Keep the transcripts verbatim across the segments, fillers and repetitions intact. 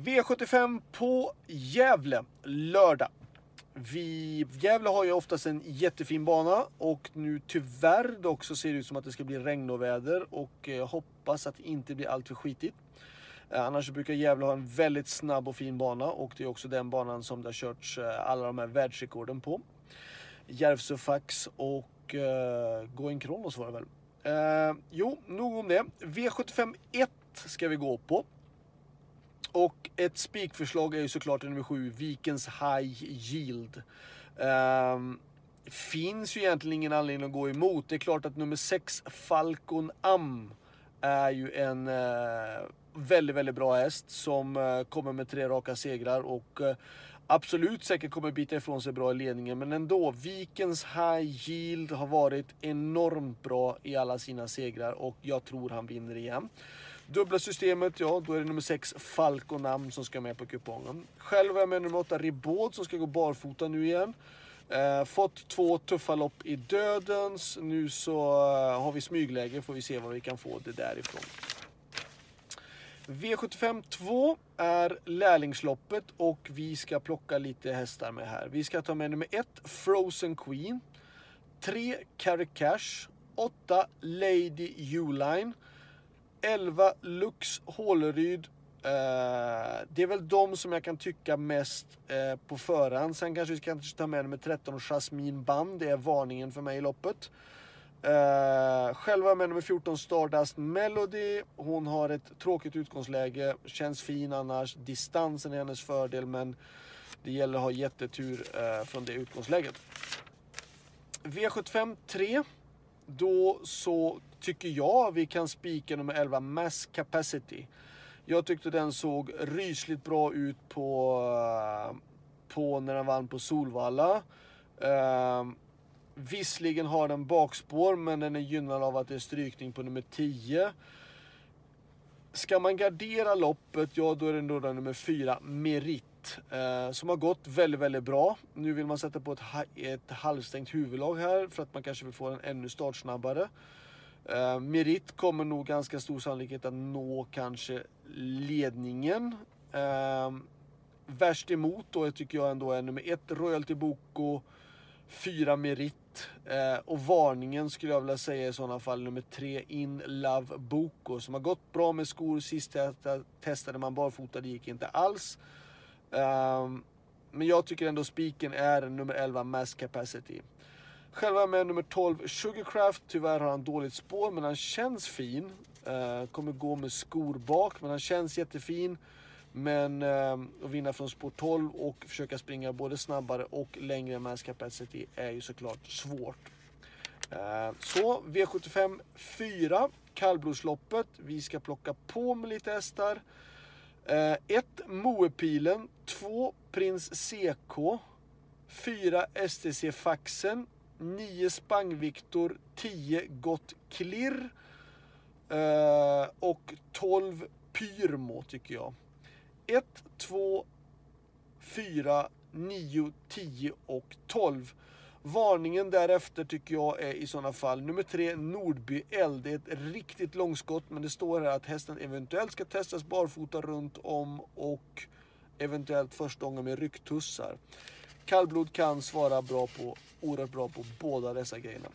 V sjuttiofem på Gävle lördag. Vi, Gävle har ju oftast en jättefin bana och nu tyvärr dock så ser det ut som att det ska bli regn och väder och eh, hoppas att det inte blir allt för skitigt. Eh, annars brukar Gävle ha en väldigt snabb och fin bana och det är också den banan som det har körts eh, alla de här världsrekorden på. Järvsö Fax och eh, Going Kronos var det väl. Eh, jo, nog om det. V sjuttiofem ett ska vi gå på. Och ett spikförslag är ju såklart nummer sju, Vikens High Yield. Ehm, finns ju egentligen ingen anledning att gå emot. Det är klart att nummer sex, Falcon Am, är ju en eh, väldigt, väldigt bra häst som eh, kommer med tre raka segrar och eh, absolut säkert kommer bita ifrån sig bra i ledningen. Men ändå, Vikens High Yield har varit enormt bra i alla sina segrar och jag tror han vinner igen. Dubbla systemet, ja, då är det nummer sex Falcon Am som ska med på kupongen. Själv är jag med nummer åtta Ribbaud som ska gå barfota nu igen. Eh, fått två tuffa lopp i dödens. Nu så eh, har vi smygläge, får vi se vad vi kan få det därifrån. V sjuttiofem två är lärlingsloppet och vi ska plocka lite hästar med här. Vi ska ta med nummer ett Frozen Queen, tre Carri Cash, åtta Lady Juline, elva Lux Hålryd. Eh, det är väl de som jag kan tycka mest eh, på förhand. Sen kanske vi ska ta med med tretton Jasmin Band. Det är varningen för mig i loppet. Eh, själva med nummer fjorton Stardust Melody. Hon har ett tråkigt utgångsläge. Känns fin annars. Distansen är hennes fördel, men det gäller att ha jättetur eh, från det utgångsläget. V sjuttiofem tre. Då så tycker jag vi kan spika nummer elva Mass Capacity. Jag tyckte den såg rysligt bra ut på, på när den vann på Solvalla. Eh, visserligen har den bakspår, men den är gynnad av att det är strykning på nummer tio. Ska man gardera loppet, ja då är det då den nummer fyra Merit, eh, som har gått väldigt väldigt bra. Nu vill man sätta på ett, ett halvstängt huvudlag här för att man kanske vill få den ännu startsnabbare. Uh, Merit kommer nog ganska stor sannolikhet att nå kanske ledningen. Uh, värst emot då tycker jag ändå är nummer ett Royalty Boko, fyra Merit uh, och varningen skulle jag vilja säga i sådana fall nummer tre In Love Boko som har gått bra med skor. Sist testade man barfota, det gick inte alls. Uh, men jag tycker ändå spiken är nummer elva Mass Capacity. Själva med nummer tolv Sugarcraft, tyvärr har han dåligt spår men han känns fin. Eh, kommer gå med skor bak men han känns jättefin. Men eh, att vinna från spår tolv och försöka springa både snabbare och längre än Mass Capacity är ju såklart svårt. Eh, så V sjuttiofem fyra, kallblodsloppet. Vi ska plocka på med lite hästar. Eh, ett Moepilen, två Prins C K, fyra S T C Faxen, nio Spangviktor, tio Gottklir eh, och tolv Pyrmå tycker jag. ett, två, fyra, nio, tio och tolv. Varningen därefter tycker jag är i sådana fall nummer tre Nordby L. Det är ett riktigt långskott men det står här att hästen eventuellt ska testas barfota runt om och eventuellt första gången med rycktussar. Kallblod kan svara bra på, oerhört bra på båda dessa grejerna.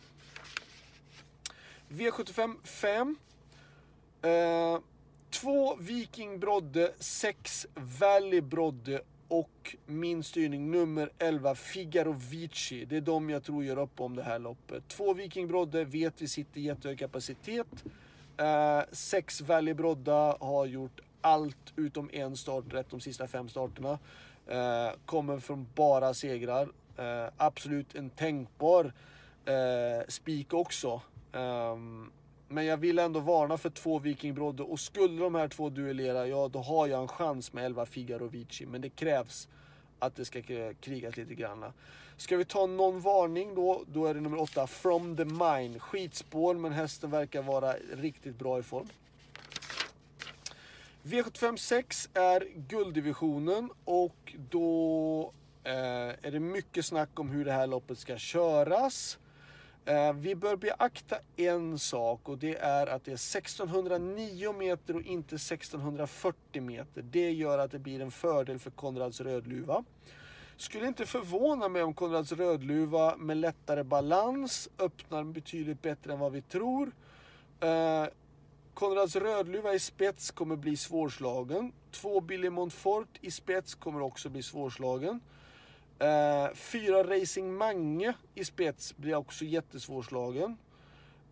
V sjuttiofem fem. Eh, två Vikingbrodde, sex Valleybrodde och min styrning nummer elva Figaro Vici. Det är de jag tror gör upp om det här loppet. två Vikingbrodde vet vi sitter i jättehög kapacitet. Eh, sex Valleybrodde har gjort allt utom en start rätt de sista fem starterna. Eh, kommer från bara segrar. Eh, absolut en tänkbar eh, spik också. Eh, men jag vill ändå varna för två Vikingbrodde. Och skulle de här två duellera, ja då har jag en chans med elva Figaro Vici. Men det krävs att det ska krigas lite grann. Ska vi ta någon varning då? Då är det nummer åtta From the Mine. Skitspår men hästen verkar vara riktigt bra i form. V sjuttiofem sex är gulddivisionen och då eh, är det mycket snack om hur det här loppet ska köras. Vi bör beakta en sak, och det är att det är sextonhundranio meter och inte sextonhundrafyrtio meter. Det gör att det blir en fördel för Konrads rödluva. Skulle inte förvåna mig om Konrads rödluva med lättare balans öppnar betydligt bättre än vad vi tror. Konrads rödluva i spets kommer bli svårslagen. Två Billy Montfort i spets kommer också bli svårslagen. Uh, fyra Racing Mange i spets blir också jättesvårslagen.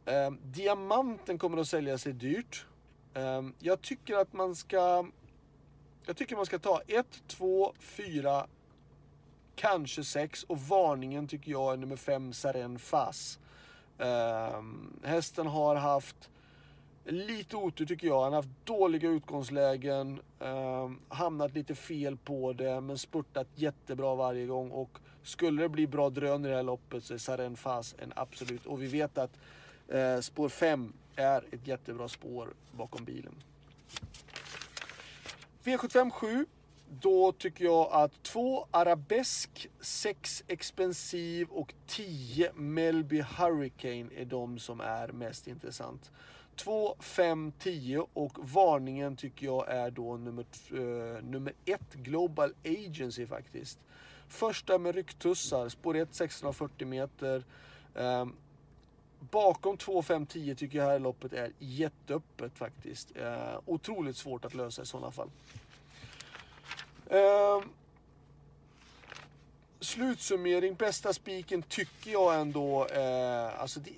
Uh, diamanten kommer att sälja sig dyrt. Uh, jag tycker att man ska jag tycker man ska ta ett, två, fyra, kanske sex, och varningen tycker jag är nummer fem, Saren Fas. Uh, hästen har haft lite otur tycker jag. Han har haft dåliga utgångslägen, eh, hamnat lite fel på det, men spurtat jättebra varje gång, och skulle det bli bra drön i det här loppet så är Saren Fas en absolut. Och vi vet att eh, spår fem är ett jättebra spår bakom bilen. V sjuttiofem sju, då tycker jag att två Arabesk, sex Expensive och tio Melby Hurricane är de som är mest intressant. två, fem, tio, och varningen tycker jag är då nummer, eh, nummer ett, Global Agency faktiskt. Första med rycktussar, spår ett, sextonhundrafyrtio meter. Eh, bakom två, fem, tio tycker jag här loppet är jätteöppet faktiskt. Eh, otroligt svårt att lösa i sådana fall. Eh, slutsummering, bästa spiken tycker jag ändå, eh, alltså det...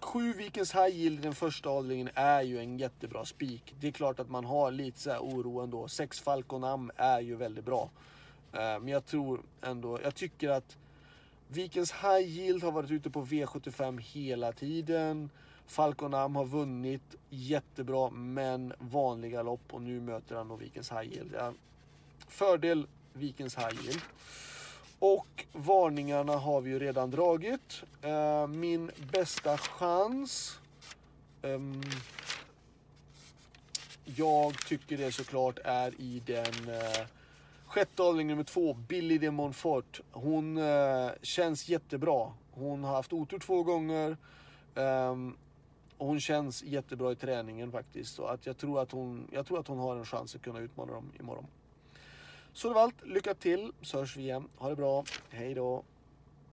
Sju Vikens High Yield i den första avdelningen är ju en jättebra spik. Det är klart att man har lite så här oro ändå. Sex Falcon Am är ju väldigt bra. Men jag tror ändå, jag tycker att Vikens High Yield har varit ute på V sjuttiofem hela tiden. Falcon Am har vunnit jättebra, men vanliga lopp, och nu möter han då Vikens High Yield. Ja. Fördel Vikens High Yield. Och varningarna har vi ju redan dragit. Eh, min bästa chans. Eh, jag tycker det såklart är i den eh, sjätte avdelningen nummer två, Billy de Montfort. Hon eh, känns jättebra. Hon har haft otur två gånger. Eh, och hon känns jättebra i träningen faktiskt. Så att jag, tror att hon, jag tror att hon har en chans att kunna utmana dem imorgon. Så det var allt. Lycka till, så hörs vi igen. Ha det bra. Hej då.